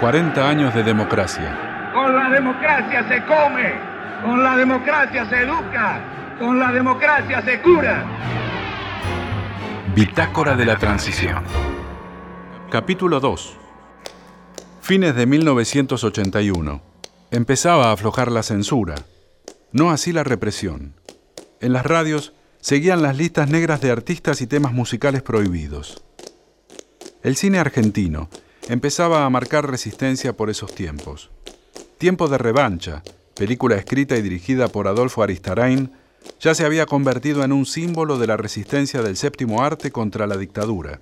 40 años de democracia. Con la democracia se come, con la democracia se educa, con la democracia se cura. Bitácora de la Transición. Capítulo 2. Fines de 1981. Empezaba a aflojar la censura, no así la represión. En las radios seguían las listas negras de artistas y temas musicales prohibidos. El cine argentino empezaba a marcar resistencia por esos tiempos. Tiempo de Revancha, película escrita y dirigida por Adolfo Aristarain, ya se había convertido en un símbolo de la resistencia del séptimo arte contra la dictadura.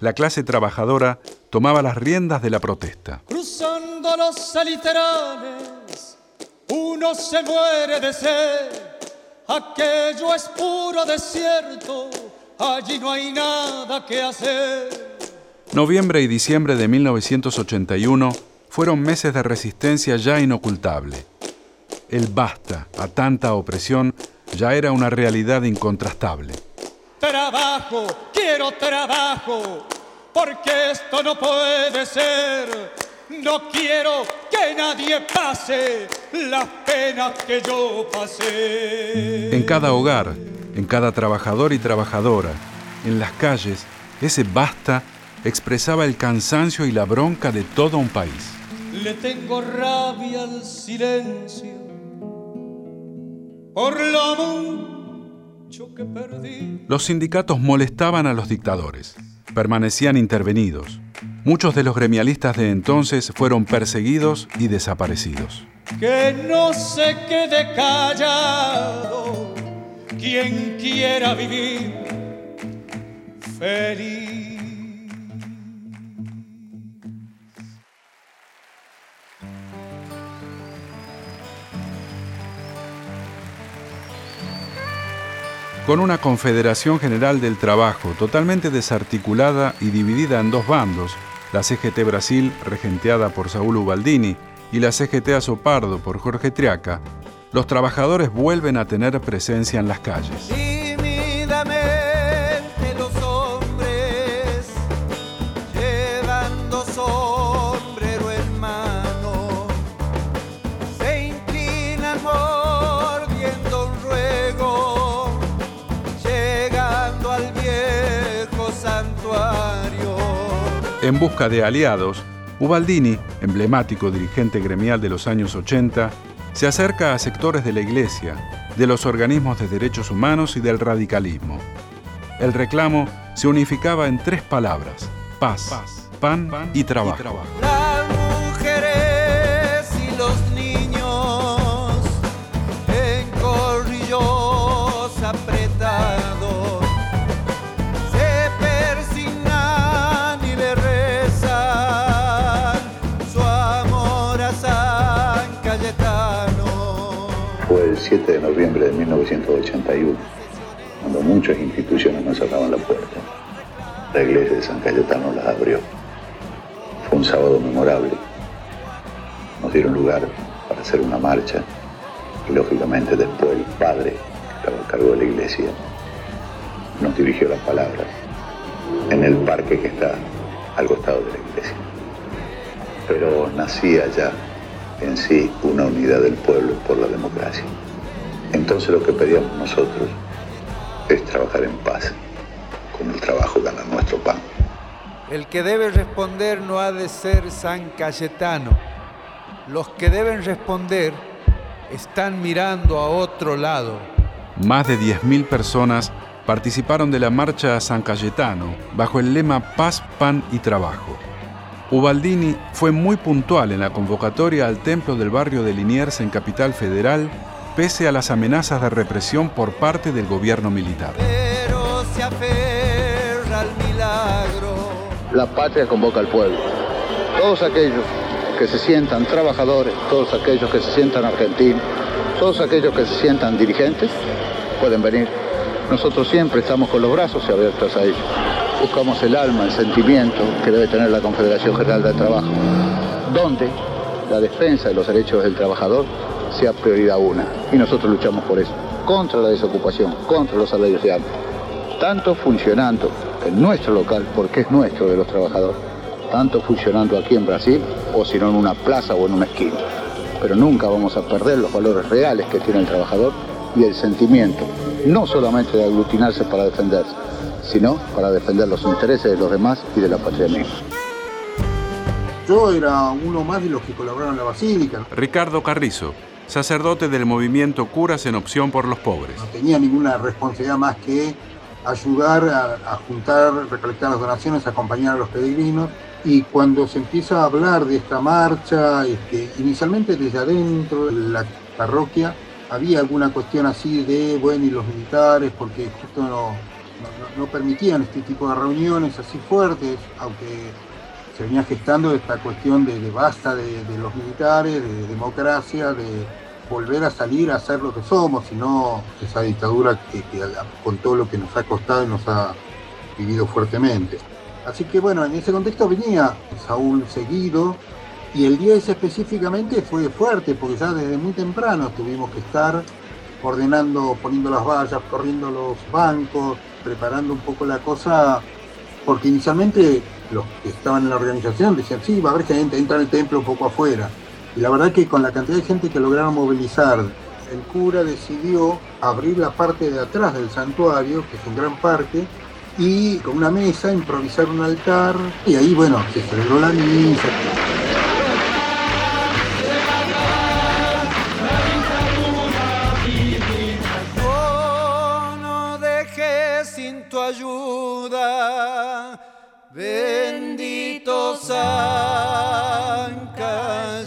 La clase trabajadora tomaba las riendas de la protesta. Cruzando los salitrales, uno se muere de sed. Aquello es puro desierto, allí no hay nada que hacer. Noviembre y diciembre de 1981 fueron meses de resistencia ya inocultable. El basta a tanta opresión ya era una realidad incontrastable. Trabajo, quiero trabajo, porque esto no puede ser. No quiero que nadie pase las penas que yo pasé. En cada hogar, en cada trabajador y trabajadora, en las calles, ese basta expresaba el cansancio y la bronca de todo un país. Le tengo rabia al silencio por lo mucho que perdí. Los sindicatos molestaban a los dictadores. Permanecían intervenidos. Muchos de los gremialistas de entonces fueron perseguidos y desaparecidos. Que no se quede callado quien quiera vivir feliz. Con una Confederación General del Trabajo totalmente desarticulada y dividida en dos bandos, la CGT Brasil, regenteada por Saúl Ubaldini, y la CGT Azopardo por Jorge Triaca, los trabajadores vuelven a tener presencia en las calles. Tímidamente los hombres, llevando sombrero en mano, se inclinan mordiendo un ruego. En busca de aliados, Ubaldini, emblemático dirigente gremial de los años 80, se acerca a sectores de la Iglesia, de los organismos de derechos humanos y del radicalismo. El reclamo se unificaba en tres palabras: paz, pan y trabajo. Las mujeres y los niños en corrillos apretados. Fue el 7 de noviembre de 1981, cuando muchas instituciones nos cerraban la puerta. La iglesia de San Cayetano las abrió. Fue un sábado memorable. Nos dieron lugar para hacer una marcha y, lógicamente, después el padre, que estaba a cargo de la iglesia, nos dirigió las palabras en el parque que está al costado de la iglesia. Pero nacía ya en sí una unidad del pueblo por la democracia. Entonces lo que pedíamos nosotros es trabajar en paz. Con el trabajo gana nuestro pan. El que debe responder no ha de ser San Cayetano. Los que deben responder están mirando a otro lado. Más de 10.000 personas participaron de la marcha a San Cayetano bajo el lema Paz, Pan y Trabajo. Ubaldini fue muy puntual en la convocatoria al templo del barrio de Liniers en Capital Federal, pese a las amenazas de represión por parte del gobierno militar. Pero se aferra al milagro. La patria convoca al pueblo. Todos aquellos que se sientan trabajadores, todos aquellos que se sientan argentinos, todos aquellos que se sientan dirigentes, pueden venir. Nosotros siempre estamos con los brazos abiertos a ellos. Buscamos el alma, el sentimiento que debe tener la Confederación General del Trabajo, donde la defensa de los derechos del trabajador sea prioridad una. Y nosotros luchamos por eso, contra la desocupación, contra los salarios de hambre, tanto funcionando en nuestro local, porque es nuestro, de los trabajadores, tanto funcionando aquí en Brasil o si no en una plaza o en una esquina. Pero nunca vamos a perder los valores reales que tiene el trabajador y el sentimiento, no solamente de aglutinarse para defenderse, sino para defender los intereses de los demás y de la patria misma. Yo era uno más de los que colaboraron en la Basílica. Ricardo Carrizo, sacerdote del movimiento Curas en Opción por los Pobres. No tenía ninguna responsabilidad más que ayudar a juntar, recolectar las donaciones, acompañar a los peregrinos. Y cuando se empieza a hablar de esta marcha, inicialmente desde adentro de la parroquia, había alguna cuestión así de, bueno, y los militares, porque justo no permitían este tipo de reuniones así fuertes, aunque se venía gestando esta cuestión de basta de los militares, de democracia, de volver a salir a ser lo que somos, sino esa dictadura que con todo lo que nos ha costado y nos ha vivido fuertemente. Así que bueno, en ese contexto venía Saúl seguido, y el día ese específicamente fue fuerte, porque ya desde muy temprano tuvimos que estar ordenando, poniendo las vallas, corriendo los bancos, preparando un poco la cosa, porque inicialmente los que estaban en la organización decían, sí, va a haber gente, entra en el templo un poco afuera. Y la verdad que con la cantidad de gente que lograron movilizar, el cura decidió abrir la parte de atrás del santuario, que es un gran parque, y con una mesa improvisar un altar, y ahí, bueno, se celebró la misa. Oh, no dejes sin tu ayuda, bendito San Cayetano.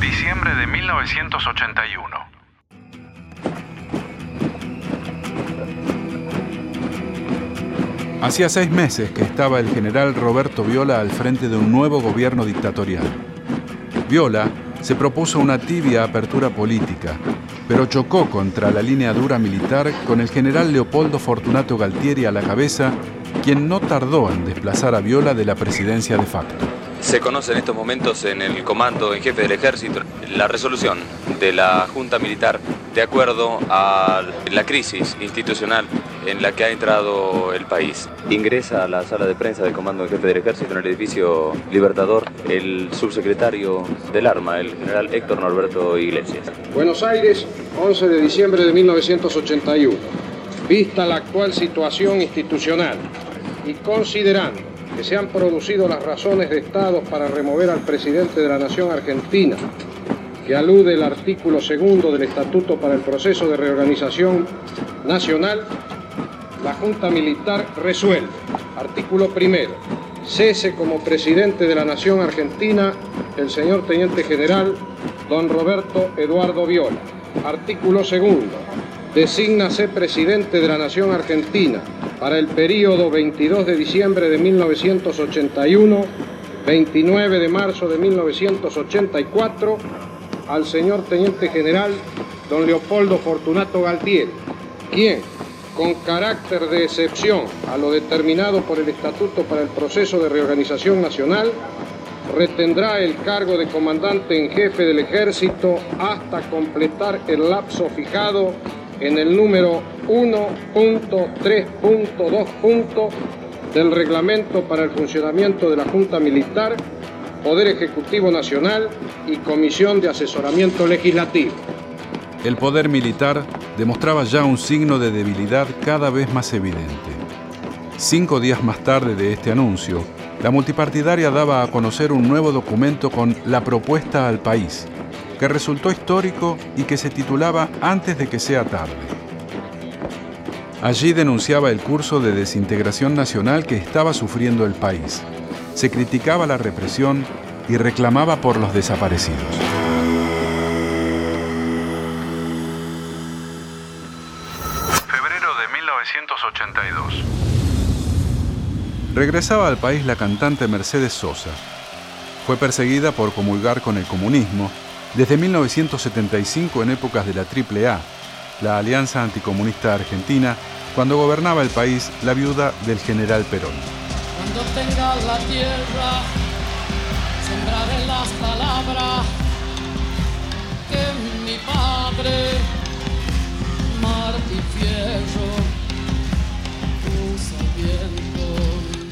Diciembre de 1981. Hacía 6 meses que estaba el general Roberto Viola al frente de un nuevo gobierno dictatorial. Viola se propuso una tibia apertura política, pero chocó contra la línea dura militar con el general Leopoldo Fortunato Galtieri a la cabeza, quien no tardó en desplazar a Viola de la presidencia de facto. Se conoce en estos momentos en el comando en jefe del ejército la resolución de la Junta Militar de acuerdo a la crisis institucional en la que ha entrado el país. Ingresa a la sala de prensa del comando en jefe del ejército en el edificio Libertador el subsecretario del Arma, el general Héctor Norberto Iglesias. Buenos Aires, 11 de diciembre de 1981. Vista la actual situación institucional y considerando que se han producido las razones de Estado para remover al presidente de la Nación Argentina, que alude el artículo 2 del Estatuto para el Proceso de Reorganización Nacional, la Junta Militar resuelve. Artículo 1. Cese como presidente de la Nación Argentina el señor Teniente General don Roberto Eduardo Viola. Artículo 2. Desígnase presidente de la Nación Argentina para el período 22 de diciembre de 1981, 29 de marzo de 1984, al señor Teniente General don Leopoldo Fortunato Galtieri, quien, con carácter de excepción a lo determinado por el Estatuto para el Proceso de Reorganización Nacional, retendrá el cargo de comandante en jefe del Ejército hasta completar el lapso fijado en el número 1.3.2. del Reglamento para el Funcionamiento de la Junta Militar, Poder Ejecutivo Nacional y Comisión de Asesoramiento Legislativo. El poder militar demostraba ya un signo de debilidad cada vez más evidente. 5 días más tarde de este anuncio, la multipartidaria daba a conocer un nuevo documento con la propuesta al país, que resultó histórico y que se titulaba Antes de que sea tarde. Allí denunciaba el curso de desintegración nacional que estaba sufriendo el país. Se criticaba la represión y reclamaba por los desaparecidos. Febrero de 1982. Regresaba al país la cantante Mercedes Sosa. Fue perseguida por comulgar con el comunismo desde 1975 en épocas de la AAA, la Alianza Anticomunista Argentina, cuando gobernaba el país la viuda del general Perón. Cuando tengas la tierra, sembraré las palabras que mi padre, Martí Fierro,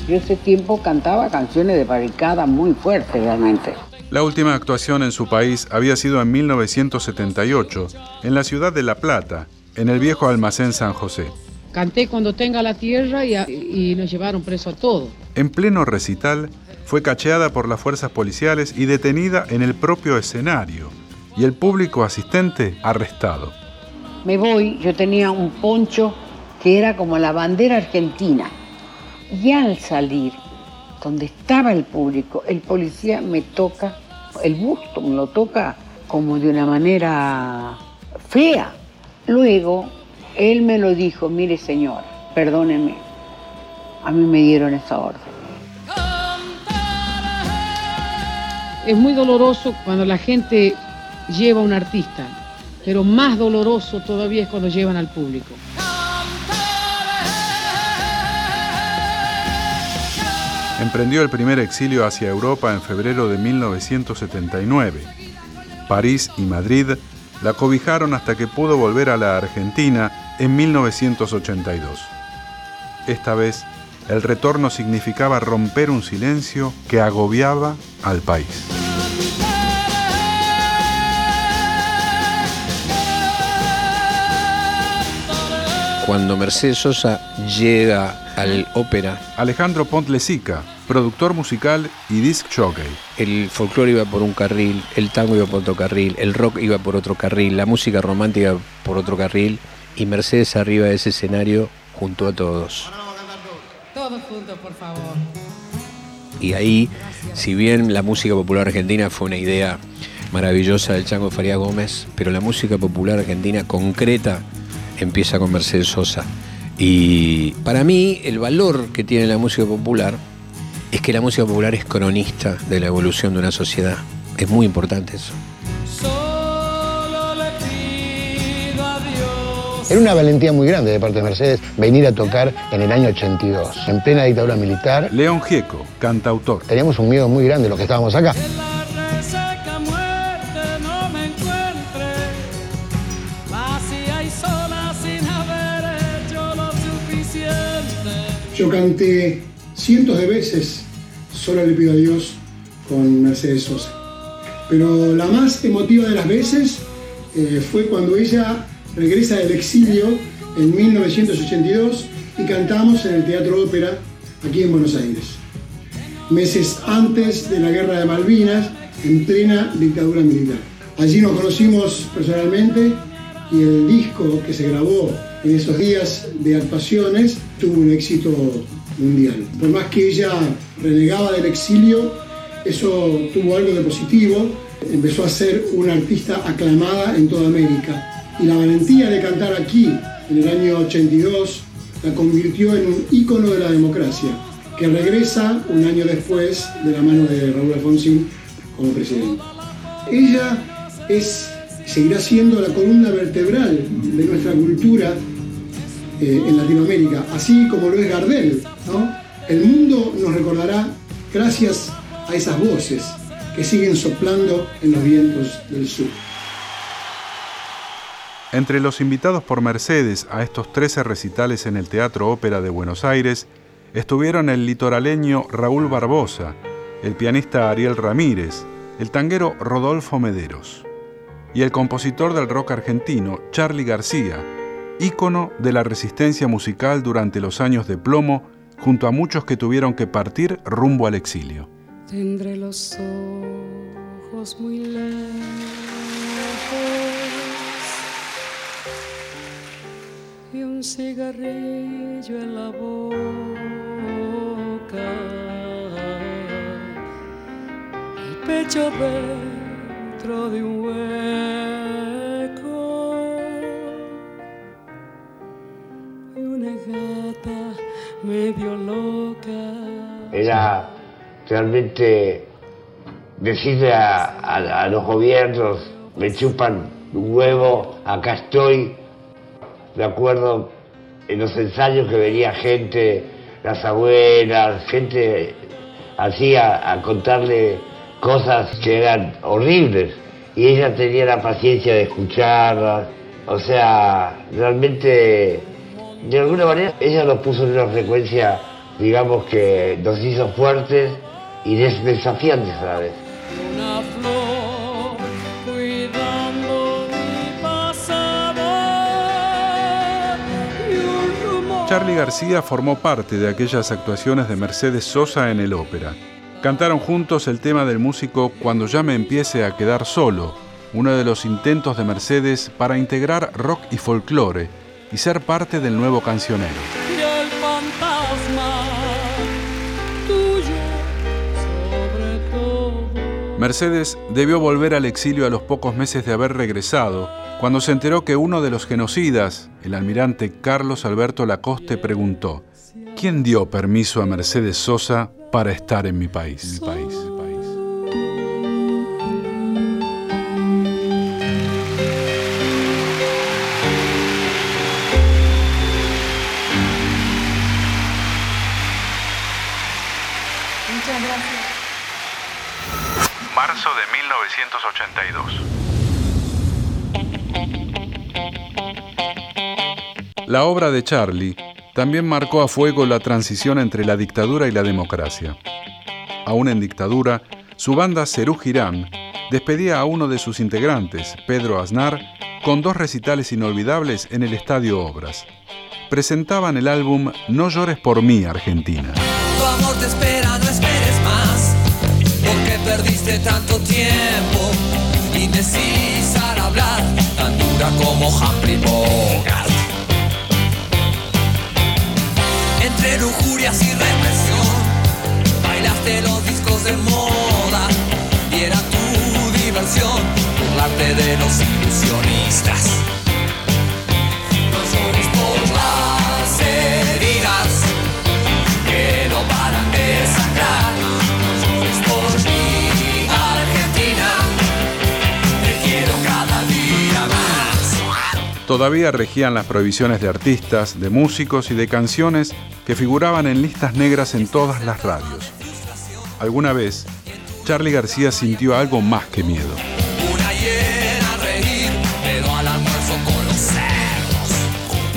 Yo ese tiempo cantaba canciones de barricada muy fuerte realmente. La última actuación en su país había sido en 1978, en la ciudad de La Plata, en el viejo almacén San José. Canté Cuando tenga la tierra y nos llevaron preso a todos. En pleno recital, fue cacheada por las fuerzas policiales y detenida en el propio escenario, y el público asistente arrestado. Me voy, yo tenía un poncho que era como la bandera argentina, y al salir, donde estaba el público, el policía me toca el busto, me lo toca como de una manera fea. Luego, él me lo dijo: mire señora, perdóneme, a mí me dieron esa orden. Es muy doloroso cuando la gente lleva a un artista, pero más doloroso todavía es cuando llevan al público. Emprendió el primer exilio hacia Europa en febrero de 1979. París y Madrid la cobijaron hasta que pudo volver a la Argentina en 1982. Esta vez, el retorno significaba romper un silencio que agobiaba al país. Cuando Mercedes Sosa llega al Ópera, Alejandro Pontlecica, productor musical y disc jockey. El folclore iba por un carril, el tango iba por otro carril, el rock iba por otro carril, la música romántica por otro carril, y Mercedes arriba de ese escenario junto a todos. Todos juntos, por favor. Y ahí, si bien la música popular argentina fue una idea maravillosa del Chango Farías Gómez, pero la música popular argentina concreta empieza con Mercedes Sosa. Y para mí, el valor que tiene la música popular es que la música popular es cronista de la evolución de una sociedad. Es muy importante eso. Era una valentía muy grande de parte de Mercedes venir a tocar en el año 82, en plena dictadura militar. León Gieco, cantautor. Teníamos un miedo muy grande los que estábamos acá. Yo canté cientos de veces Solo le pido a Dios con Mercedes Sosa. Pero la más emotiva de las veces fue cuando ella regresa del exilio en 1982 y cantamos en el Teatro Ópera aquí en Buenos Aires, meses antes de la Guerra de Malvinas, en plena dictadura militar. Allí nos conocimos personalmente y el disco que se grabó en esos días de actuaciones tuvo un éxito mundial. Por más que ella renegaba del exilio, eso tuvo algo de positivo. Empezó a ser una artista aclamada en toda América. Y la valentía de cantar aquí, en el año 82, la convirtió en un ícono de la democracia, que regresa un año después de la mano de Raúl Alfonsín como presidente. Ella seguirá siendo la columna vertebral de nuestra cultura en Latinoamérica, así como lo es Gardel, ¿no? El mundo nos recordará gracias a esas voces que siguen soplando en los vientos del sur. Entre los invitados por Mercedes a estos 13 recitales en el Teatro Ópera de Buenos Aires estuvieron el litoraleño Raúl Barbosa, el pianista Ariel Ramírez, el tanguero Rodolfo Mederos y el compositor del rock argentino Charly García, ícono de la resistencia musical durante los años de plomo, junto a muchos que tuvieron que partir rumbo al exilio. Tendré los ojos muy lejos y un cigarrillo en la boca, el pecho dentro de un hueco y una gata medio loca. Era realmente decirle a los gobiernos: me chupan un huevo, acá estoy. Me acuerdo en los ensayos que venía gente, las abuelas, gente así a contarle cosas que eran horribles. Y ella tenía la paciencia de escucharlas. O sea, realmente, de alguna manera, ella nos puso en una frecuencia digamos que nos hizo fuertes y desafiantes a la vez. Una flor cuidando mi pasado y un rumor. Charly García formó parte de aquellas actuaciones de Mercedes Sosa en el Ópera. Cantaron juntos el tema del músico Cuando ya me empiece a quedar solo, uno de los intentos de Mercedes para integrar rock y folclore y ser parte del nuevo cancionero. Y el fantasma tuyo sobre todo. Mercedes debió volver al exilio a los pocos meses de haber regresado, cuando se enteró que uno de los genocidas, el almirante Carlos Alberto Lacoste, preguntó: ¿quién dio permiso a Mercedes Sosa para estar en mi país? Muchas gracias. Marzo de 1982. La obra de Charly también marcó a fuego la transición entre la dictadura y la democracia. Aún en dictadura, su banda Serú Girán despedía a uno de sus integrantes, Pedro Aznar, con dos recitales inolvidables en el Estadio Obras. Presentaban el álbum No llores por mí, Argentina. Tu amor te espera, no esperes más, porque perdiste tanto tiempo y decís al hablar, tan dura como Humphrey Bogart. Entre lujurias y represión, bailaste los discos de moda y era tu diversión burlarte de los ilusionistas. No llores por las heridas que no paran de sangrar. No llores por mi Argentina, te quiero cada día más. Todavía regían las prohibiciones de artistas, de músicos y de canciones que figuraban en listas negras en todas las radios. Alguna vez, Charly García sintió algo más que miedo.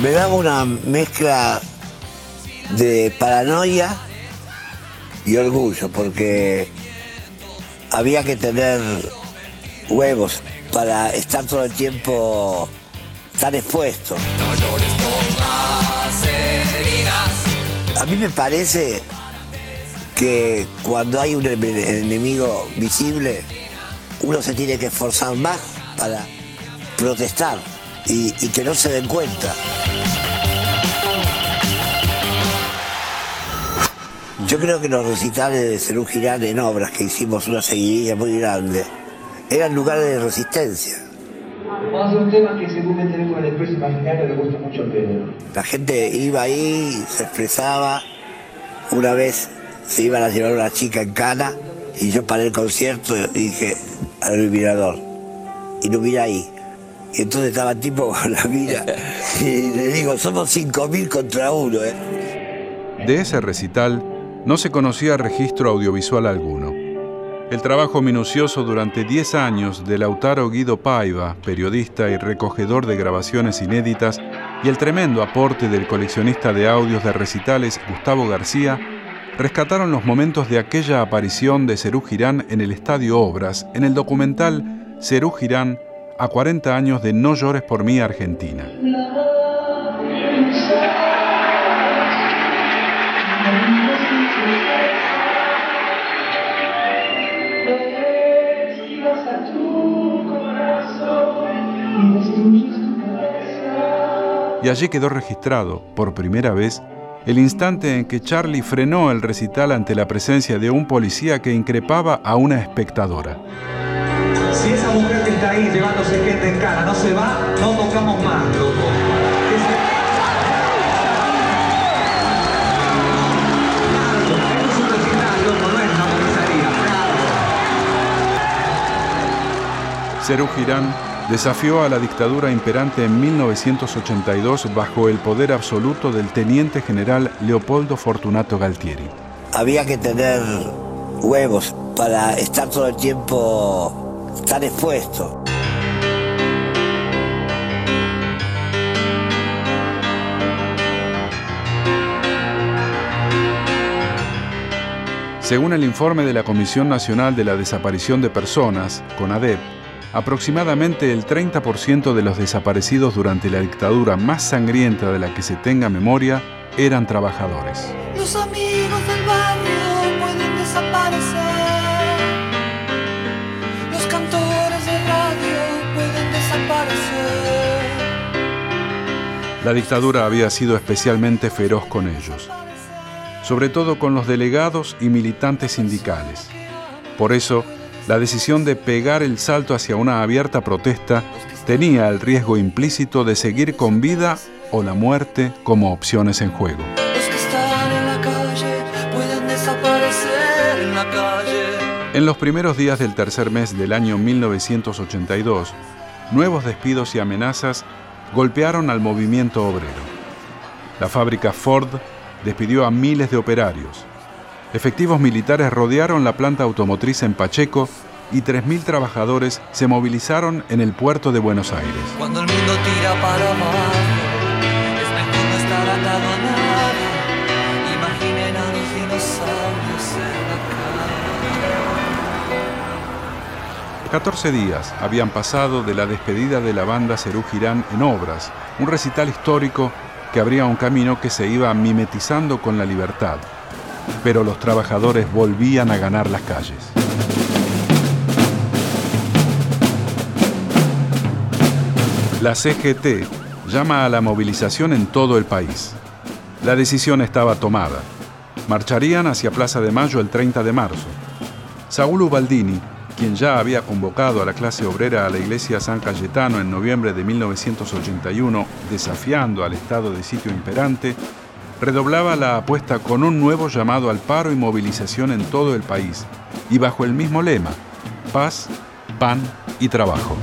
Me daba una mezcla de paranoia y orgullo, porque había que tener huevos para estar todo el tiempo tan expuesto. A mí me parece que cuando hay un enemigo visible, uno se tiene que esforzar más para protestar y que no se den cuenta. Yo creo que los recitales de Serú Girán en Obras, que hicimos una seguidilla muy grande, eran lugares de resistencia. Vamos a hacer un tema que seguramente tenemos en el expreso imaginario, le gusta mucho a Pedro. La gente iba ahí, se expresaba. Una vez se iban a llevar una chica en cana y yo paré el concierto y dije al iluminador, ilumina ahí. Y entonces estaba el tipo con la mira y le digo, somos 5.000 contra uno. De ese recital no se conocía registro audiovisual alguno. El trabajo minucioso durante 10 años de Lautaro Guido Paiva, periodista y recogedor de grabaciones inéditas, y el tremendo aporte del coleccionista de audios de recitales Gustavo García, rescataron los momentos de aquella aparición de Serú Girán en el Estadio Obras, en el documental Serú Girán a 40 años de No llores por mí, Argentina. Y allí quedó registrado, por primera vez, el instante en que Charly frenó el recital ante la presencia de un policía que increpaba a una espectadora. Si esa mujer que está ahí llevándose gente en cara no se va, no tocamos más, loco. Es un recital, loco, no es una comisaría. Serú Girán desafió a la dictadura imperante en 1982 bajo el poder absoluto del teniente general Leopoldo Fortunato Galtieri. Había que tener huevos para estar todo el tiempo tan expuesto. Según el informe de la Comisión Nacional de la Desaparición de Personas, CONADEP, aproximadamente el 30% de los desaparecidos durante la dictadura más sangrienta de la que se tenga memoria eran trabajadores. Los amigos del barrio pueden desaparecer. Los cantores de radio pueden desaparecer. La dictadura había sido especialmente feroz con ellos, sobre todo con los delegados y militantes sindicales. Por eso, la decisión de pegar el salto hacia una abierta protesta tenía el riesgo implícito de seguir con vida o la muerte como opciones en juego. Los que están en la calle pueden desaparecer en la calle. En los primeros días del tercer mes del año 1982, nuevos despidos y amenazas golpearon al movimiento obrero. La fábrica Ford despidió a miles de operarios. Efectivos militares rodearon la planta automotriz en Pacheco y 3.000 trabajadores se movilizaron en el puerto de Buenos Aires. Cuando el mundo tira para abajo, es mejor no estar atado a nada. Imaginen a los dinosaurios en la cara. 14 días habían pasado de la despedida de la banda Serú Girán en Obras, un recital histórico que abría un camino que se iba mimetizando con la libertad. Pero los trabajadores volvían a ganar las calles. La CGT llama a la movilización en todo el país. La decisión estaba tomada. Marcharían hacia Plaza de Mayo el 30 de marzo. Saúl Ubaldini, quien ya había convocado a la clase obrera a la iglesia San Cayetano en noviembre de 1981, desafiando al estado de sitio imperante, redoblaba la apuesta con un nuevo llamado al paro y movilización en todo el país, y bajo el mismo lema: paz, pan y trabajo.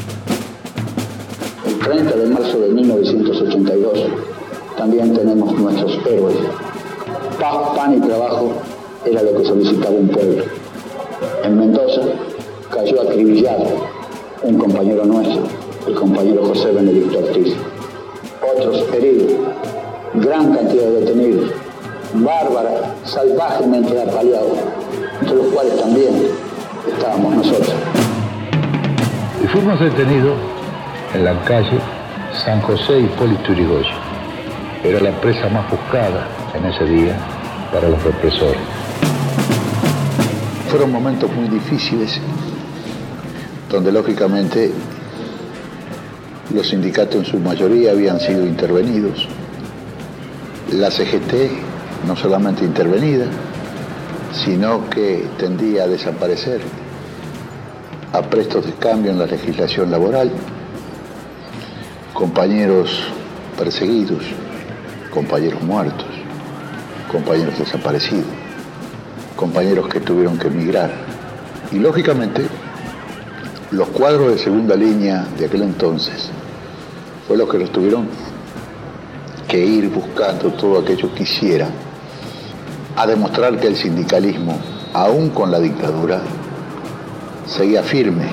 El 30 de marzo de 1982 también tenemos nuestros héroes. Paz, pan y trabajo era lo que solicitaba un pueblo. En Mendoza cayó acribillado un compañero nuestro, el compañero José Benedicto Ortiz. Otros heridos. Gran cantidad de detenidos, bárbara, salvajemente apaleados, entre los cuales también estábamos nosotros. Y fuimos detenidos en la calle San José y Hipólito Yrigoyen. Era la presa más buscada en ese día para los represores. Fueron momentos muy difíciles, donde lógicamente los sindicatos en su mayoría habían sido intervenidos. La CGT no solamente intervenida, sino que tendía a desaparecer a prestos de cambio en la legislación laboral, compañeros perseguidos, compañeros muertos, compañeros desaparecidos, compañeros que tuvieron que emigrar. Y lógicamente, los cuadros de segunda línea de aquel entonces fue los que los tuvieron que ir buscando todo aquello que quisiera, a demostrar que el sindicalismo, aún con la dictadura, seguía firme.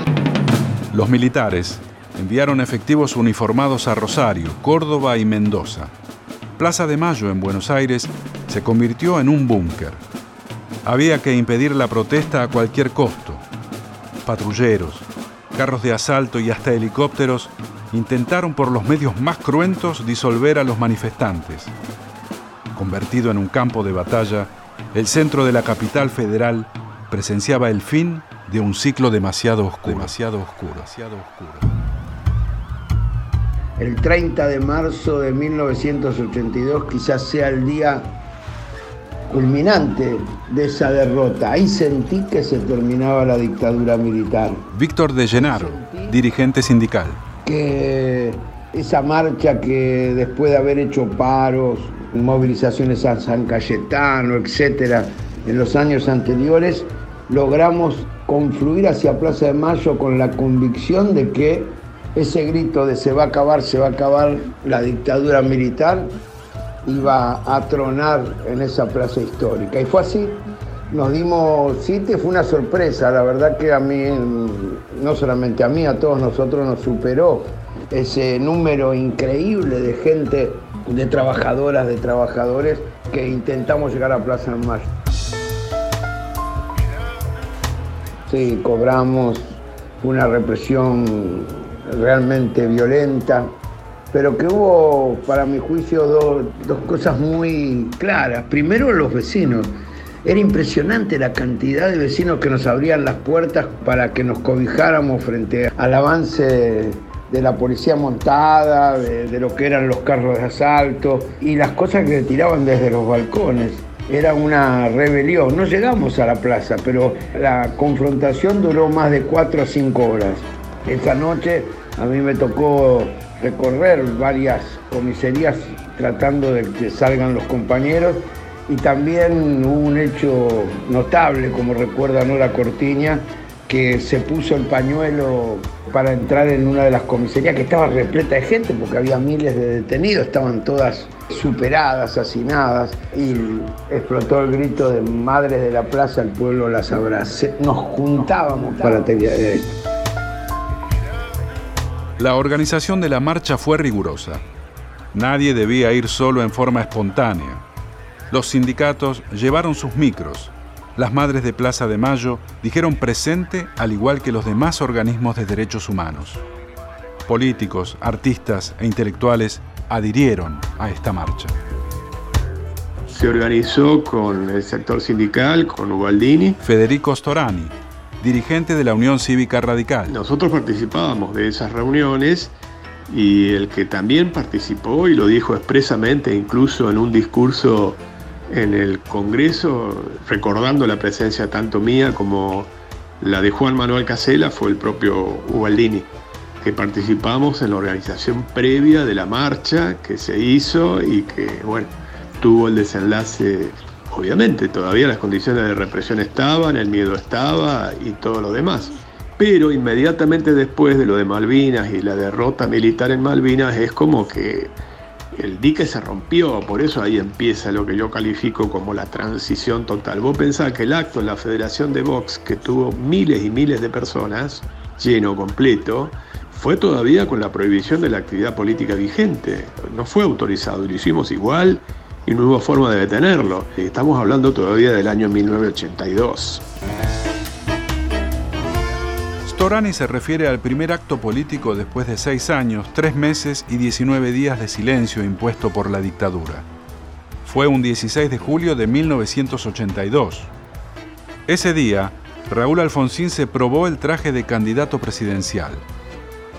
Los militares enviaron efectivos uniformados a Rosario, Córdoba y Mendoza. Plaza de Mayo, en Buenos Aires, se convirtió en un búnker. Había que impedir la protesta a cualquier costo. Patrulleros, carros de asalto y hasta helicópteros intentaron por los medios más cruentos disolver a los manifestantes. Convertido en un campo de batalla, el centro de la capital federal presenciaba el fin de un ciclo demasiado oscuro. El 30 de marzo de 1982 quizás sea el día culminante de esa derrota. Ahí sentí que se terminaba la dictadura militar. Víctor de Llenaro, dirigente sindical. Que esa marcha que después de haber hecho paros, movilizaciones a San Cayetano, etcétera, en los años anteriores, logramos confluir hacia Plaza de Mayo con la convicción de que ese grito de se va a acabar la dictadura militar, iba a tronar en esa plaza histórica. Y fue así. Nos dimos cita, fue una sorpresa, la verdad que a mí, no solamente a mí, a todos nosotros nos superó ese número increíble de gente, de trabajadoras, de trabajadores que intentamos llegar a Plaza de Mayo. sí, cobramos una represión realmente violenta, pero que hubo, para mi juicio, dos cosas muy claras. Primero, los vecinos. Era impresionante la cantidad de vecinos que nos abrían las puertas para que nos cobijáramos frente al avance de la policía montada, de lo que eran los carros de asalto y las cosas que tiraban desde los balcones. Era una rebelión. No llegamos a la plaza, pero la confrontación duró más de 4 a 5 horas. Esa noche a mí me tocó recorrer varias comisarías tratando de que salgan los compañeros. Y también hubo un hecho notable, como recuerda Nora Cortiña, que se puso el pañuelo para entrar en una de las comisarías que estaba repleta de gente, porque había miles de detenidos, estaban todas superadas, hacinadas, y explotó el grito de madres de la plaza, el pueblo las abraza. Nos juntábamos para tener esto. La organización de la marcha fue rigurosa. Nadie debía ir solo en forma espontánea. Los sindicatos llevaron sus micros. Las madres de Plaza de Mayo dijeron presente, al igual que los demás organismos de derechos humanos. Políticos, artistas e intelectuales adhirieron a esta marcha. Se organizó con el sector sindical, con Ubaldini. Federico Storani, dirigente de la Unión Cívica Radical. Nosotros participábamos de esas reuniones. Y el que también participó, y lo dijo expresamente, incluso en un discurso en el Congreso, recordando la presencia tanto mía como la de Juan Manuel Casella, fue el propio Ubaldini, que participamos en la organización previa de la marcha que se hizo y que, bueno, tuvo el desenlace. Obviamente, todavía las condiciones de represión estaban, el miedo estaba y todo lo demás. Pero inmediatamente después de lo de Malvinas y la derrota militar en Malvinas es como que el dique se rompió, por eso ahí empieza lo que yo califico como la transición total. Vos pensás que el acto en la Federación de Box, que tuvo miles y miles de personas, lleno, completo, fue todavía con la prohibición de la actividad política vigente, no fue autorizado y lo hicimos igual y no hubo forma de detenerlo. Estamos hablando todavía del año 1982. Storani se refiere al primer acto político después de 6 años, 3 meses y 19 días de silencio impuesto por la dictadura. Fue un 16 de julio de 1982. Ese día, Raúl Alfonsín se probó el traje de candidato presidencial.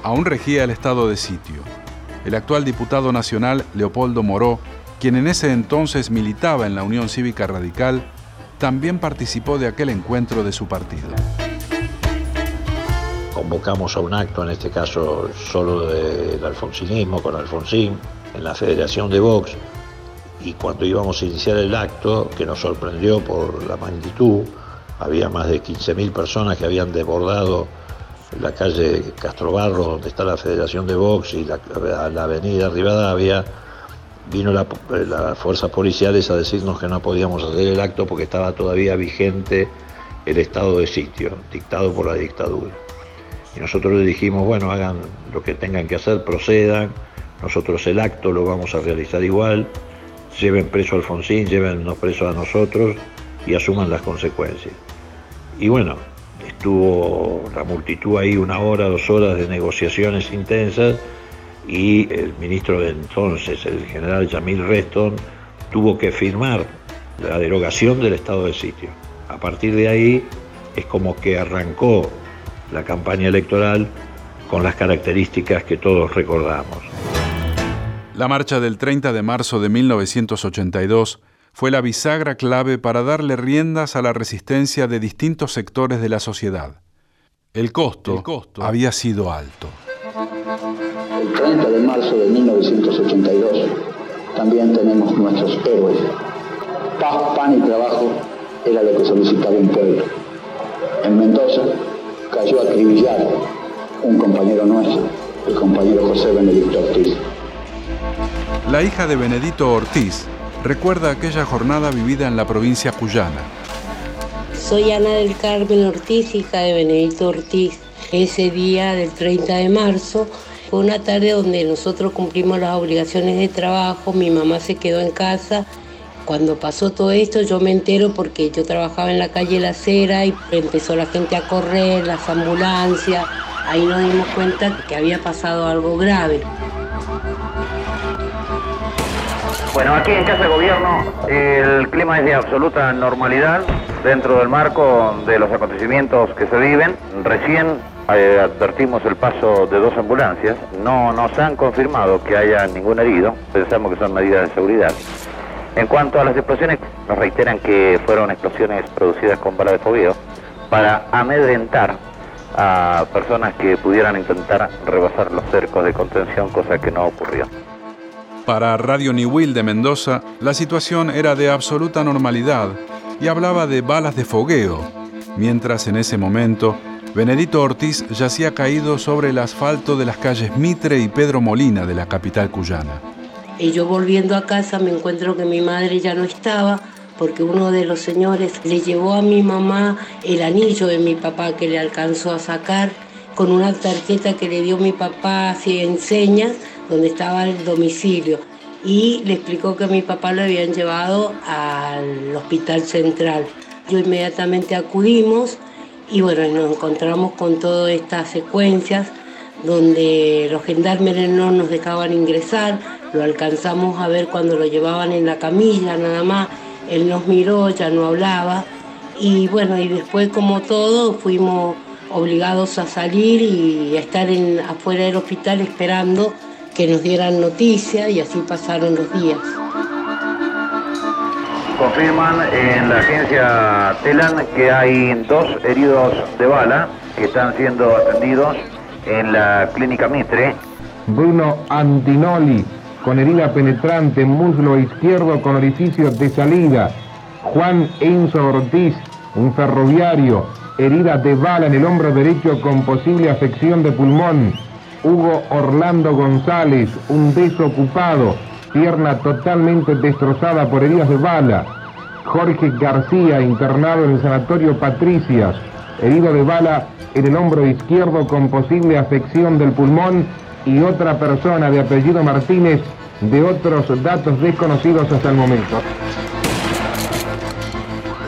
Aún regía el estado de sitio. El actual diputado nacional, Leopoldo Moró, quien en ese entonces militaba en la Unión Cívica Radical, también participó de aquel encuentro de su partido. Convocamos a un acto, en este caso solo del alfonsinismo, con Alfonsín, en la Federación de Box, y cuando íbamos a iniciar el acto, que nos sorprendió por la magnitud, había más de 15.000 personas que habían desbordado la calle Castrobarro, donde está la Federación de Box, y la avenida Rivadavia. Vino las fuerzas policiales a decirnos que no podíamos hacer el acto porque estaba todavía vigente el estado de sitio, dictado por la dictadura. Y nosotros le dijimos, bueno, hagan lo que tengan que hacer, procedan, nosotros el acto lo vamos a realizar igual, lleven preso a Alfonsín, llévennos preso a nosotros y asuman las consecuencias. Y bueno, estuvo la multitud ahí 1 hora, 2 horas de negociaciones intensas y el ministro de entonces, el general Yamil Reston, tuvo que firmar la derogación del estado de sitio. A partir de ahí es como que arrancó la campaña electoral con las características que todos recordamos. La marcha del 30 de marzo de 1982 fue la bisagra clave para darle riendas a la resistencia de distintos sectores de la sociedad. El costo había sido alto. El 30 de marzo de 1982 también tenemos nuestros héroes. Paz, pan y trabajo era lo que solicitaba un pueblo. En Mendoza cayó acribillado un compañero nuestro, el compañero José Benedicto Ortiz. La hija de Benedicto Ortiz recuerda aquella jornada vivida en la provincia cuyana. Soy Ana del Carmen Ortiz, hija de Benedicto Ortiz. Ese día del 30 de marzo fue una tarde donde nosotros cumplimos las obligaciones de trabajo, mi mamá se quedó en casa Cuando pasó todo esto yo me entero porque yo trabajaba en la calle La Cera y empezó la gente a correr, las ambulancias. Ahí nos dimos cuenta que había pasado algo grave. Bueno, aquí en Casa de Gobierno el clima es de absoluta normalidad dentro del marco de los acontecimientos que se viven. Recién advertimos el paso de dos ambulancias. No nos han confirmado que haya ningún herido. Pensamos que son medidas de seguridad. En cuanto a las explosiones, nos reiteran que fueron explosiones producidas con bala de fogueo para amedrentar a personas que pudieran intentar rebasar los cercos de contención, cosa que no ocurrió. Para Radio Nihuil de Mendoza, la situación era de absoluta normalidad y hablaba de balas de fogueo, mientras en ese momento Benedicto Ortiz yacía caído sobre el asfalto de las calles Mitre y Pedro Molina de la capital cuyana. Y yo volviendo a casa me encuentro que mi madre ya no estaba porque uno de los señores le llevó a mi mamá el anillo de mi papá que le alcanzó a sacar con una tarjeta que le dio mi papá así en señas donde estaba el domicilio y le explicó que mi papá lo habían llevado al hospital central. Yo inmediatamente acudimos. Y bueno, nos encontramos con todas estas secuencias donde los gendarmes no nos dejaban ingresar, lo alcanzamos a ver cuando lo llevaban en la camilla nada más, él nos miró, ya no hablaba. Y bueno, y después como todo fuimos obligados a salir y a estar afuera del hospital esperando que nos dieran noticia y así pasaron los días. Confirman en la agencia Telan que hay dos heridos de bala que están siendo atendidos en la clínica Mitre. Bruno Antinoli con herida penetrante en muslo izquierdo con orificio de salida. Juan Enzo Ortiz, un ferroviario, herida de bala en el hombro derecho con posible afección de pulmón. Hugo Orlando González, un desocupado, pierna totalmente destrozada por heridas de bala. Jorge García, internado en el sanatorio Patricias, herido de bala en el hombro izquierdo con posible afección del pulmón y otra persona de apellido Martínez, de otros datos desconocidos hasta el momento.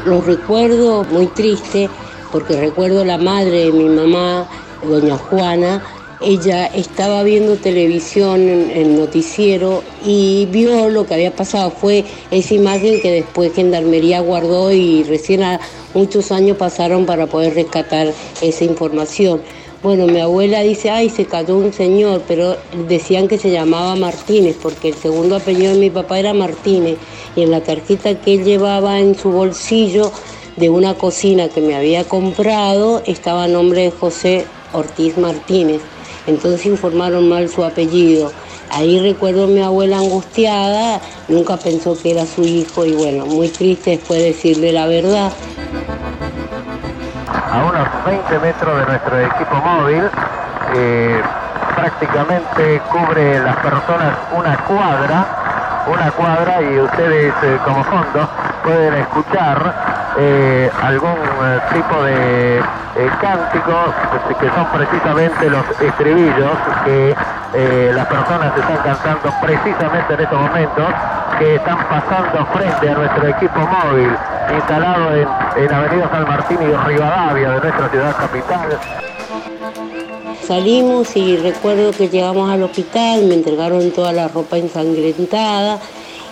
Los recuerdo muy triste porque recuerdo la madre de mi mamá, doña Juana. Ella estaba viendo televisión en el noticiero y vio lo que había pasado. Fue esa imagen que después Gendarmería guardó y recién muchos años pasaron para poder rescatar esa información. Bueno, mi abuela dice, ay, se cayó un señor, pero decían que se llamaba Martínez porque el segundo apellido de mi papá era Martínez y en la tarjeta que él llevaba en su bolsillo de una cocina que me había comprado estaba a nombre de José Ortiz Martínez. Entonces informaron mal su apellido. Ahí recuerdo a mi abuela angustiada, nunca pensó que era su hijo y bueno, muy triste después decirle la verdad. A unos 20 metros de nuestro equipo móvil, prácticamente cubre las personas una cuadra y ustedes como fondo pueden escuchar algún tipo de cánticos que son precisamente los estribillos que las personas están cantando precisamente en estos momentos, que están pasando frente a nuestro equipo móvil instalado en Avenida San Martín y Rivadavia de nuestra ciudad capital. Salimos y recuerdo que llegamos al hospital, me entregaron toda la ropa ensangrentada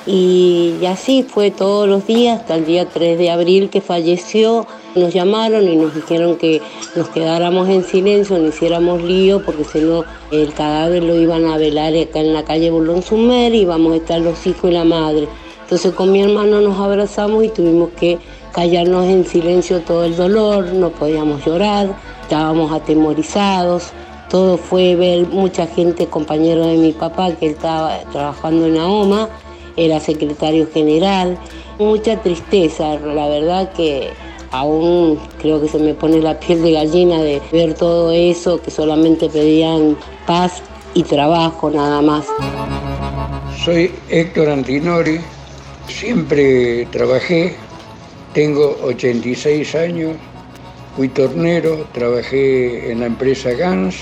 y así fue todos los días hasta el día 3 de abril que falleció. Nos llamaron y nos dijeron que nos quedáramos en silencio, no hiciéramos lío porque si no el cadáver lo iban a velar acá en la calle Bolón Sumer y íbamos a estar los hijos y la madre. Entonces con mi hermano nos abrazamos y tuvimos que callarnos en silencio todo el dolor, no podíamos llorar, estábamos atemorizados. Todo fue ver mucha gente, compañero de mi papá, que él estaba trabajando en AOMA, era secretario general. Mucha tristeza, la verdad que aún creo que se me pone la piel de gallina de ver todo eso, que solamente pedían paz y trabajo nada más. Soy Héctor Antinori, siempre trabajé, tengo 86 años. Fui tornero, trabajé en la empresa Gans.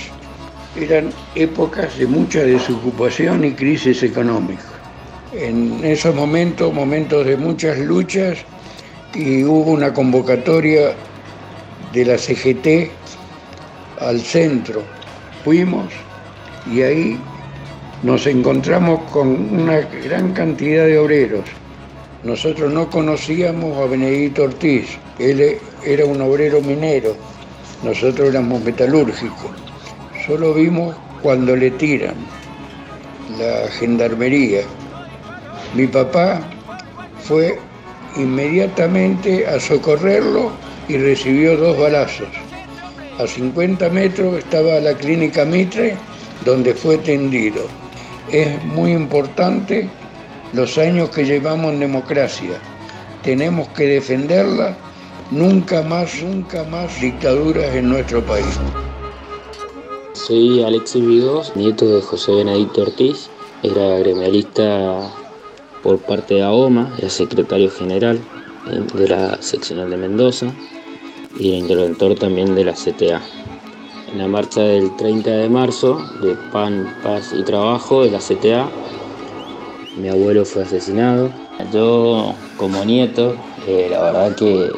Eran épocas de mucha desocupación y crisis económica. en esos momentos, momentos de muchas luchas, y hubo una convocatoria de la CGT al centro. Fuimos y ahí nos encontramos con una gran cantidad de obreros. Nosotros no conocíamos a Benedicto Ortiz, él era un obrero minero, nosotros éramos metalúrgicos. Solo vimos cuando le tiran la gendarmería. Mi papá fue inmediatamente a socorrerlo y recibió 2 balazos. A 50 metros estaba la clínica Mitre, donde fue tendido. Es muy importante los años que llevamos en democracia. Tenemos que defenderla. Nunca más dictaduras en nuestro país. Soy Alexis Vigos, nieto de José Benedicto Ortiz. Era gremialista por parte de AOMA, era secretario general de la seccional de Mendoza y era interventor también de la CTA. En la marcha del 30 de marzo de Pan, Paz y Trabajo de la CTA, mi abuelo fue asesinado. Yo, como nieto, la verdad que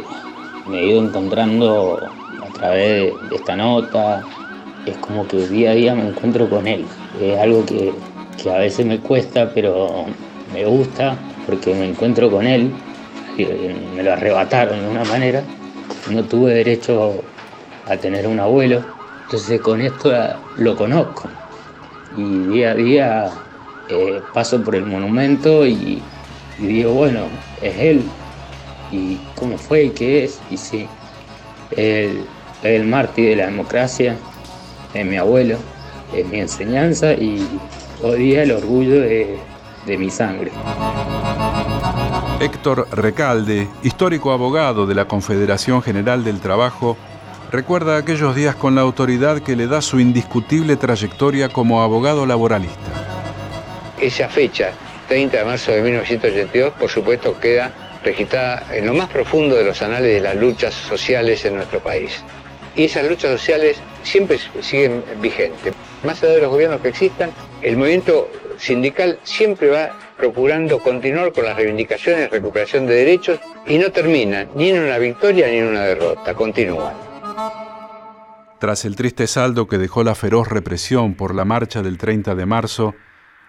me he ido encontrando a través de esta nota. Es como que día a día me encuentro con él. Es algo que a veces me cuesta, pero me gusta porque me encuentro con él. Me lo arrebataron de una manera. No tuve derecho a tener un abuelo. Entonces con esto lo conozco. Y día a día paso por el monumento y digo, bueno, es él. ¿Y cómo fue y qué es? Y sí, el mártir de la democracia, es mi abuelo, es mi enseñanza y hoy día el orgullo de mi sangre. Héctor Recalde, histórico abogado de la Confederación General del Trabajo, recuerda aquellos días con la autoridad que le da su indiscutible trayectoria como abogado laboralista. Esa fecha, 30 de marzo de 1982, por supuesto queda registrada en lo más profundo de los anales de las luchas sociales en nuestro país. Y esas luchas sociales siempre siguen vigentes. Más allá de los gobiernos que existan, el movimiento sindical siempre va procurando continuar con las reivindicaciones, recuperación de derechos, y no termina ni en una victoria ni en una derrota, continúa. Tras el triste saldo que dejó la feroz represión por la marcha del 30 de marzo,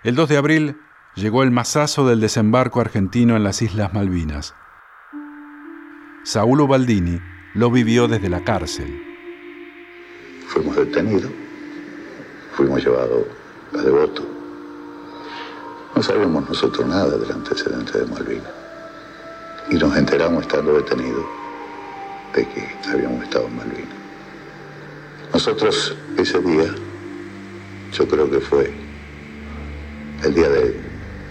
el 2 de abril llegó el masazo del desembarco argentino en las Islas Malvinas. Saúl Ubaldini lo vivió desde la cárcel. Fuimos detenidos, fuimos llevados a Devoto. No sabíamos nosotros nada del antecedente de Malvinas. Y nos enteramos estando detenidos de que habíamos estado en Malvinas. Nosotros ese día, yo creo que fue el día del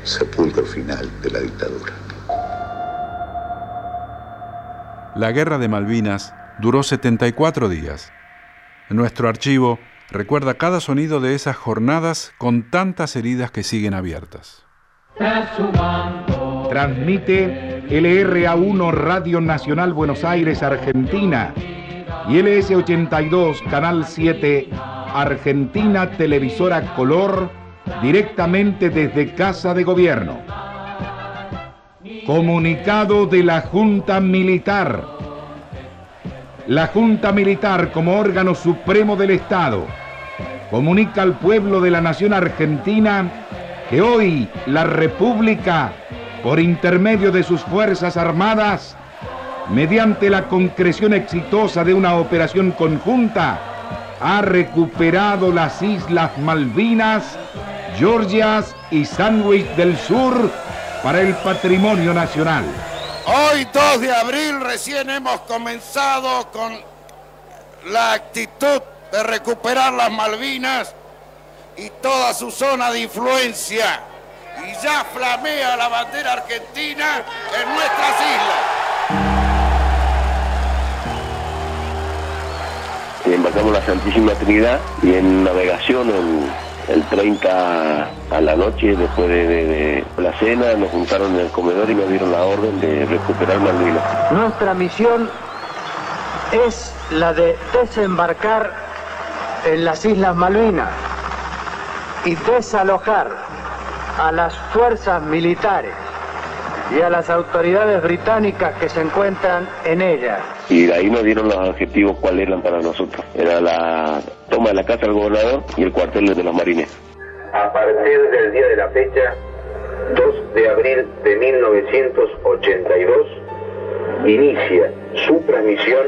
sepulcro final de la dictadura. La guerra de Malvinas duró 74 días. Nuestro archivo recuerda cada sonido de esas jornadas con tantas heridas que siguen abiertas. Transmite LRA1 Radio Nacional Buenos Aires, Argentina, y LS82 Canal 7 Argentina Televisora Color, directamente desde Casa de Gobierno. Comunicado de la Junta Militar. La Junta Militar, como órgano supremo del Estado, comunica al pueblo de la nación argentina que hoy la República, por intermedio de sus Fuerzas Armadas, mediante la concreción exitosa de una operación conjunta, ha recuperado las Islas Malvinas, Georgias y Sandwich del Sur para el patrimonio nacional. Hoy, 2 de abril, recién hemos comenzado con la actitud de recuperar las Malvinas y toda su zona de influencia. Y ya flamea la bandera argentina en nuestras islas. Y embarcamos la Santísima Trinidad y en navegación El 30 a la noche, después de la cena, nos juntaron en el comedor y nos dieron la orden de recuperar Malvinas. Nuestra misión es la de desembarcar en las Islas Malvinas y desalojar a las fuerzas militares y a las autoridades británicas que se encuentran en ella. Y de ahí nos dieron los objetivos cuáles eran para nosotros. Era la toma de la casa del gobernador y el cuartel de los marines. A partir del día de la fecha, 2 de abril de 1982, inicia su transmisión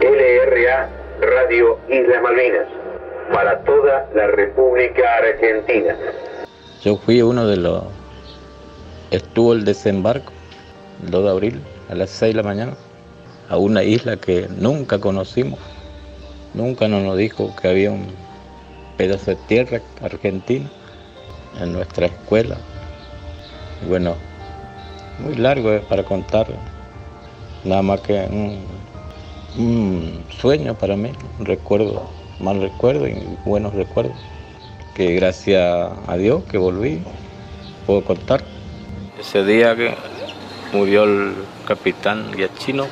LRA Radio Islas Malvinas para toda la República Argentina. Yo fui uno de los... Estuvo el desembarco, el 2 de abril, a las 6 de la mañana, a una isla que nunca conocimos. Nunca nos dijo que había un pedazo de tierra argentina en nuestra escuela. Bueno, muy largo para contar, nada más que un sueño para mí, un recuerdo, mal recuerdo y buenos recuerdos, que gracias a Dios que volví, puedo contar. Ese día que murió el capitán Giachino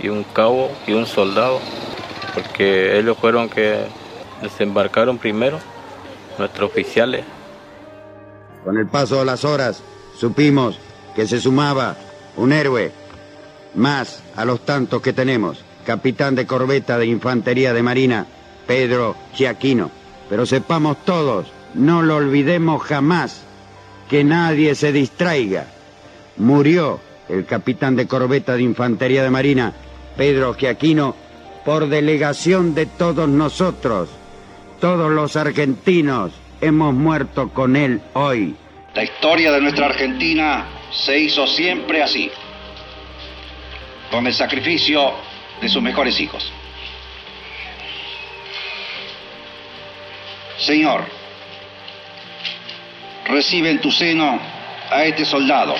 y un cabo y un soldado, porque ellos fueron que desembarcaron primero, nuestros oficiales. Con el paso de las horas supimos que se sumaba un héroe más a los tantos que tenemos, capitán de corbeta de Infantería de Marina, Pedro Giachino. Pero sepamos todos, no lo olvidemos jamás, que nadie se distraiga. Murió el capitán de corbeta de Infantería de Marina, Pedro Giachino, por delegación de todos nosotros. Todos los argentinos hemos muerto con él hoy. La historia de nuestra Argentina se hizo siempre así, con el sacrificio de sus mejores hijos. Señor, recibe en tu seno a este soldado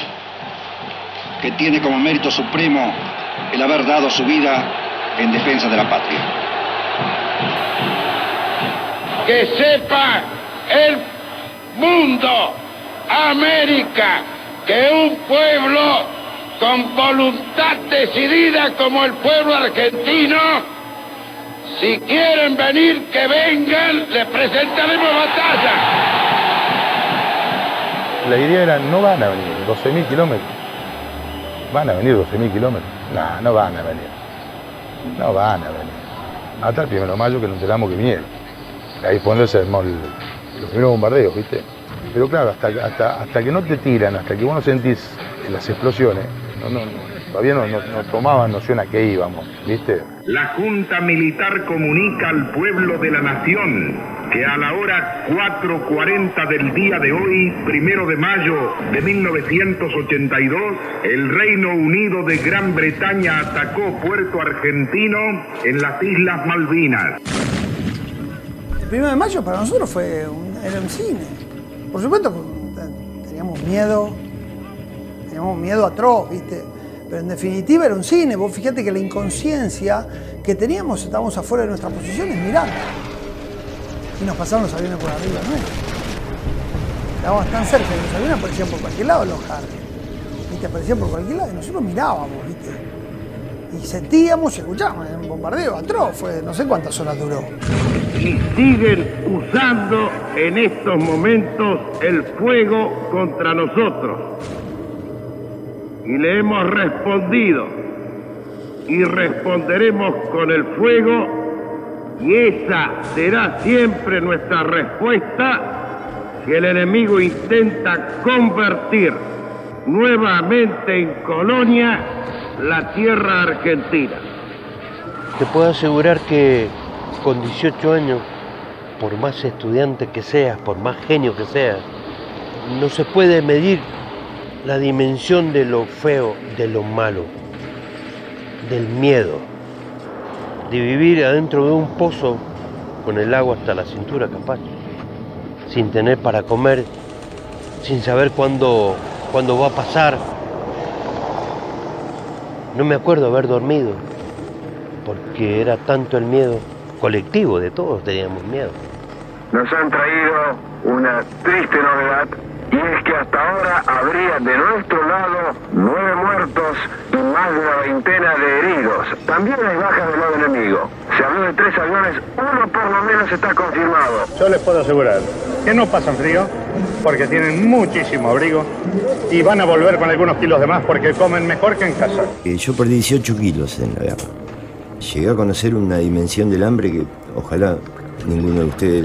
que tiene como mérito supremo el haber dado su vida en defensa de la patria. Que sepa el mundo, América, que un pueblo con voluntad decidida como el pueblo argentino, si quieren venir, que vengan, les presentaremos batalla. La idea era, no van a venir 12.000 kilómetros. ¿Van a venir 12.000 kilómetros? No, no van a venir. No van a venir. Hasta el 1 de mayo que nos enteramos que vinieron. Ahí fue donde se armó los primeros bombardeos, ¿viste? Pero claro, hasta que no te tiran, hasta que vos no sentís las explosiones, todavía no tomaban noción a qué íbamos, ¿viste? La Junta Militar comunica al pueblo de la nación que a la hora 4:40 del día de hoy, 1 de mayo de 1982, el Reino Unido de Gran Bretaña atacó Puerto Argentino en las Islas Malvinas. El 1 de mayo para nosotros fue era un cine. Por supuesto, teníamos miedo atroz, ¿viste? Pero en definitiva era un cine. Vos fíjate que la inconsciencia que teníamos, estábamos afuera de nuestras posiciones mirando. Y nos pasaron los aviones por arriba, ¿no? Estábamos tan cerca que los aviones aparecían por cualquier lado, los Harry, ¿viste? Aparecían por cualquier lado y nosotros mirábamos, ¿viste? Y sentíamos y escuchábamos. Era un bombardeo atroz, fue, no sé cuántas horas duró. Y siguen usando en estos momentos el fuego contra nosotros. Y le hemos respondido y responderemos con el fuego, y esa será siempre nuestra respuesta si el enemigo intenta convertir nuevamente en colonia la tierra argentina. Te puedo asegurar que con 18 años, por más estudiante que seas, por más genio que seas, no se puede medir la dimensión de lo feo, de lo malo, del miedo, de vivir adentro de un pozo con el agua hasta la cintura, capaz, sin tener para comer, sin saber cuándo va a pasar. No me acuerdo haber dormido, porque era tanto el miedo colectivo, de todos teníamos miedo. Nos han traído una triste novedad, y es que hasta ahora habría de nuestro lado 9 muertos y más de una veintena de heridos. También hay bajas del lado enemigo. Se habló de 3 aviones, uno por lo menos está confirmado. Yo les puedo asegurar que no pasan frío, porque tienen muchísimo abrigo y van a volver con algunos kilos de más porque comen mejor que en casa. Yo perdí 18 kilos en la guerra. Llegué a conocer una dimensión del hambre que ojalá ninguno de ustedes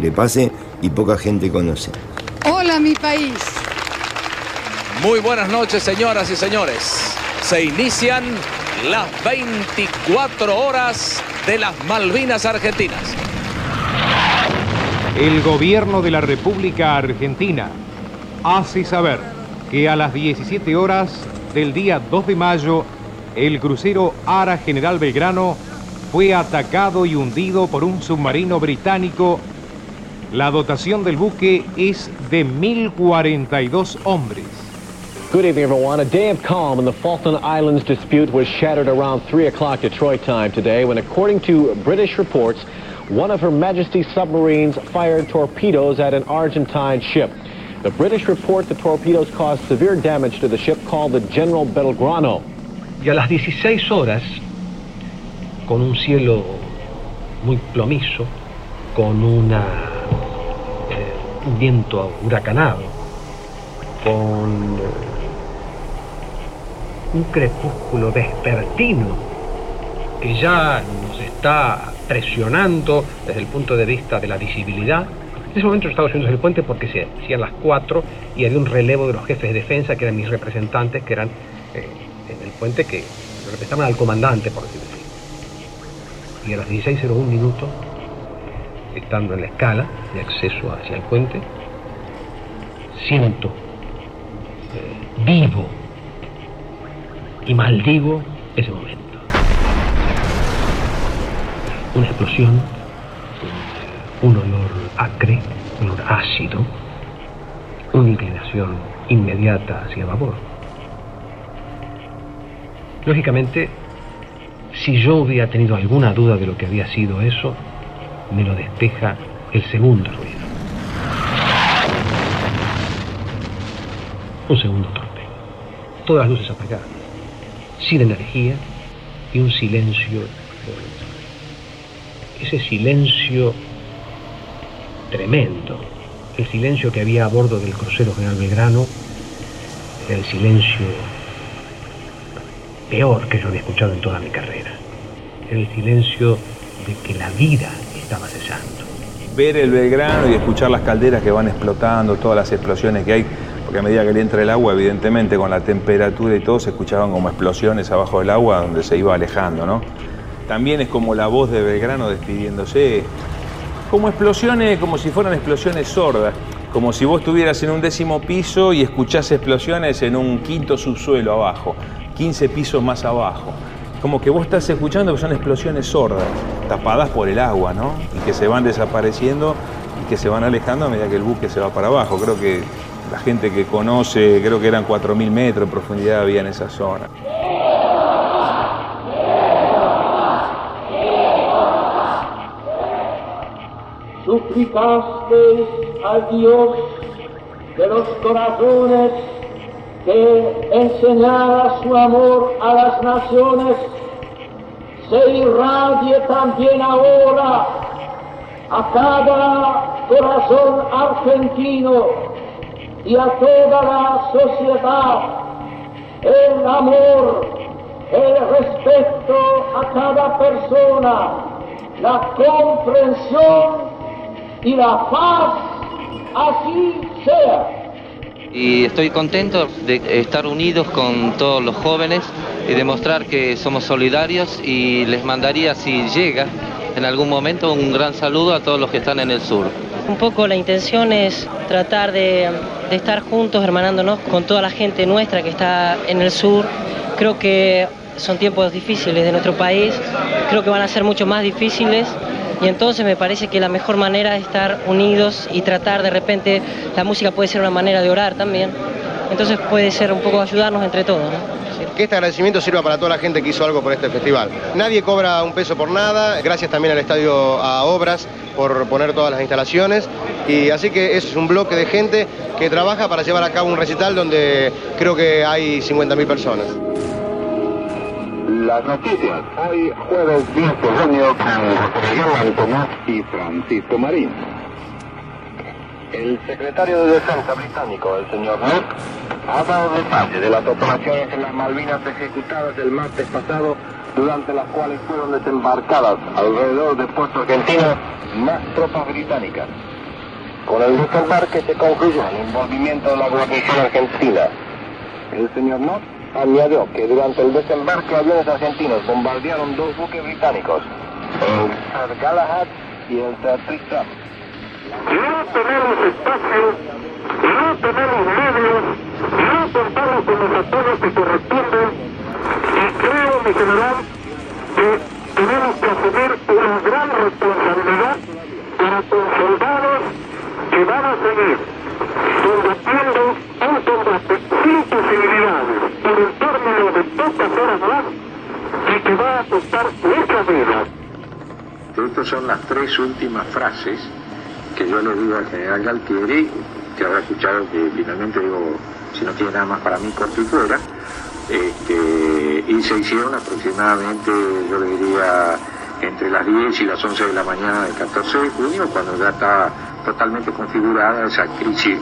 le pase y poca gente conoce. ¡Hola, mi país! Muy buenas noches, señoras y señores. Se inician las 24 horas de las Malvinas Argentinas. El gobierno de la República Argentina hace saber que a las 17 horas del día 2 de mayo, el crucero Ara General Belgrano fue atacado y hundido por un submarino británico. La dotación del buque es de 1.042 hombres. Good evening, everyone. A day of calm in the Falkland Islands dispute was shattered around 3 o'clock Detroit time today when, according to British reports, one of Her Majesty's submarines fired torpedoes at an Argentine ship. The British report the torpedoes caused severe damage to the ship called the General Belgrano. Y a las 16 horas, con un cielo muy plomizo, con un viento huracanado, con un crepúsculo vespertino que ya nos está presionando desde el punto de vista de la visibilidad. En ese momento yo estaba subiendo el puente porque se hacían las 4 y había un relevo de los jefes de defensa que eran mis representantes, que eran en el puente, que representaban al comandante, por decirlo así. Y a las 16:01, estando en la escala de acceso hacia el puente, siento vivo y maldigo ese momento. Una explosión, un olor acre, un olor ácido, una inclinación inmediata hacia el vapor. Lógicamente, si yo hubiera tenido alguna duda de lo que había sido eso, me lo despeja el segundo ruido. Un segundo torpe. Todas las luces apagadas, sin energía y un silencio. Ese silencio tremendo, el silencio que había a bordo del crucero General Belgrano, era el silencio peor que yo había escuchado en toda mi carrera. Era el silencio de que la vida estaba cesando. Ver el Belgrano y escuchar las calderas que van explotando, todas las explosiones que hay, porque a medida que le entra el agua, evidentemente, con la temperatura y todo, se escuchaban como explosiones abajo del agua donde se iba alejando, ¿no? También es como la voz de Belgrano despidiéndose, como explosiones, como si fueran explosiones sordas, como si vos estuvieras en un 10º piso y escuchás explosiones en un 5º subsuelo abajo, 15 pisos más abajo. Como que vos estás escuchando que son explosiones sordas, tapadas por el agua, ¿no? Y que se van desapareciendo y que se van alejando a medida que el buque se va para abajo. Creo que la gente que conoce, creo que eran 4.000 metros de profundidad había en esa zona. Suplicasteis a Dios de los corazones que enseñara su amor a las naciones, se irradie también ahora a cada corazón argentino y a toda la sociedad el amor, el respeto a cada persona, la comprensión y la paz, así sea. Y estoy contento de estar unidos con todos los jóvenes y demostrar que somos solidarios, y les mandaría, si llega en algún momento, un gran saludo a todos los que están en el sur. Un poco la intención es tratar de estar juntos, hermanándonos con toda la gente nuestra que está en el sur. Creo que son tiempos difíciles de nuestro país, creo que van a ser mucho más difíciles. Y entonces me parece que la mejor manera es estar unidos y tratar, de repente, la música puede ser una manera de orar también. Entonces puede ser un poco ayudarnos entre todos, ¿no? Sí. Que este agradecimiento sirva para toda la gente que hizo algo por este festival. Nadie cobra un peso por nada, gracias también al Estadio Obras por poner todas las instalaciones. Y así que es un bloque de gente que trabaja para llevar a cabo un recital donde creo que hay 50.000 personas. Las noticias, hoy jueves 10 de junio con José Benedicto Ortiz y Francisco Marín. El secretario de Defensa británico, el señor North, ha dado detalle de las operaciones en las Malvinas ejecutadas el martes pasado, durante las cuales fueron desembarcadas alrededor de Puerto Argentino más tropas británicas. Con el desembarque se concluyó el envolvimiento de la guarnición argentina. El señor North añadió que durante el desembarque aviones argentinos bombardearon dos buques británicos, el Sir Galahad y el Sir Tristram. No tenemos espacio, no tenemos medios, no contamos con los apoyos que corresponden y creo, mi general, que tenemos que asumir una gran responsabilidad para con soldados que van a seguir combatiendo un combate sin posibilidades por el término de pocas horas más y que va a costar muchas vidas. Estas son las tres últimas frases que yo le digo al general Galtieri, que habrá escuchado que finalmente digo, si no tiene nada más para mí, corto y fuera, y se hicieron aproximadamente, yo le diría, entre las 10 y las 11 de la mañana del 14 de junio, cuando ya estaba totalmente configurada esa crisis,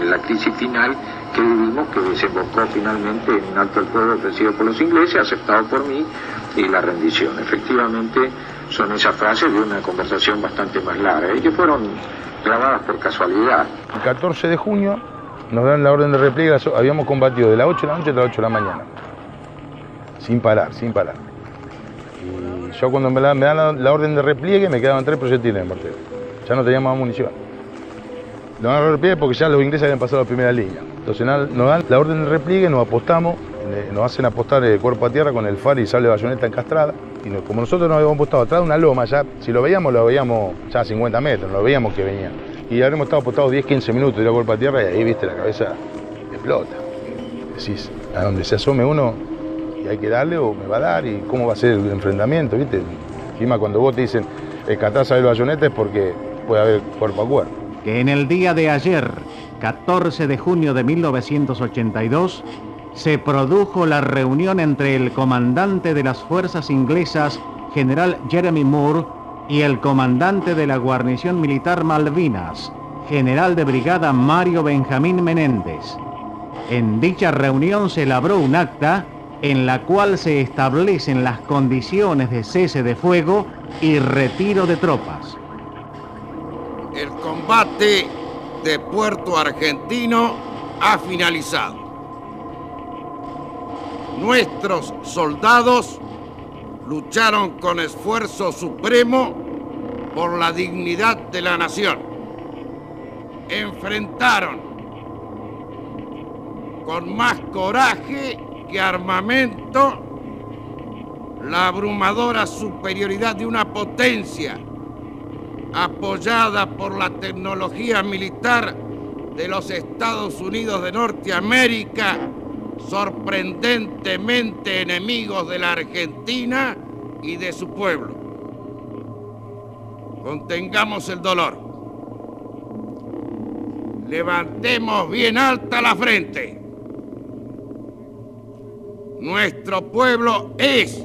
la crisis final que vivimos, que desembocó finalmente en un alto el fuego ofrecido por los ingleses, aceptado por mí, y la rendición. Efectivamente, son esas frases de una conversación bastante más larga, y que fueron grabadas por casualidad. El 14 de junio nos dan la orden de repliegue, habíamos combatido de las 8 de la noche hasta las 8 de la mañana, sin parar, sin parar. Y yo cuando me dan la orden de repliegue me quedaban 3 proyectiles en mortero, ya no teníamos más munición. Nos dan la orden de repliegue porque ya los ingleses habían pasado la primera línea. Entonces nos dan la orden de repliegue, nos apostamos, nos hacen apostar el cuerpo a tierra con el faro y sable de bayoneta encastrada. Y como nosotros nos habíamos apostado atrás de una loma, ya si lo veíamos ya a 50 metros, lo veíamos que venía. Y habremos estado apostados 10, 15 minutos de la cuerpo a tierra y ahí, viste, la cabeza explota. Decís, a donde se asome uno y hay que darle o me va a dar y cómo va a ser el enfrentamiento, viste. Encima cuando vos te dicen, escatás a ver bayoneta es porque puede haber cuerpo a cuerpo. Que en el día de ayer, 14 de junio de 1982, se produjo la reunión entre el comandante de las fuerzas inglesas, general Jeremy Moore, y el comandante de la guarnición militar Malvinas, general de brigada Mario Benjamín Menéndez. En dicha reunión se elaboró un acta en la cual se establecen las condiciones de cese de fuego y retiro de tropas. El combate de Puerto Argentino ha finalizado. Nuestros soldados lucharon con esfuerzo supremo por la dignidad de la nación. Enfrentaron con más coraje que armamento la abrumadora superioridad de una potencia apoyada por la tecnología militar de los Estados Unidos de Norteamérica, sorprendentemente enemigos de la Argentina y de su pueblo. Contengamos el dolor. Levantemos bien alta la frente. Nuestro pueblo es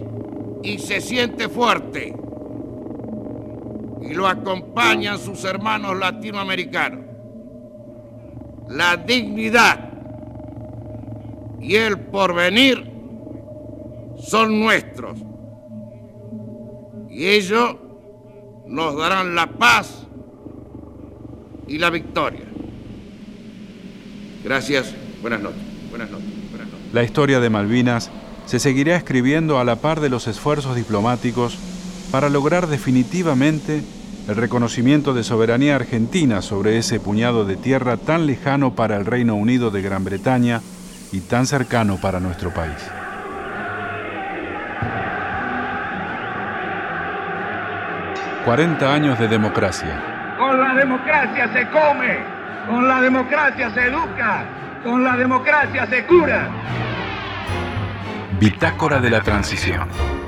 y se siente fuerte. Y lo acompañan sus hermanos latinoamericanos. La dignidad y el porvenir son nuestros. Y ellos nos darán la paz y la victoria. Gracias. Buenas noches. Buenas noches. Buenas noches. La historia de Malvinas se seguirá escribiendo a la par de los esfuerzos diplomáticos para lograr definitivamente el reconocimiento de soberanía argentina sobre ese puñado de tierra tan lejano para el Reino Unido de Gran Bretaña y tan cercano para nuestro país. ...40 años de democracia. Con la democracia se come, con la democracia se educa, con la democracia se cura. Bitácora de la transición.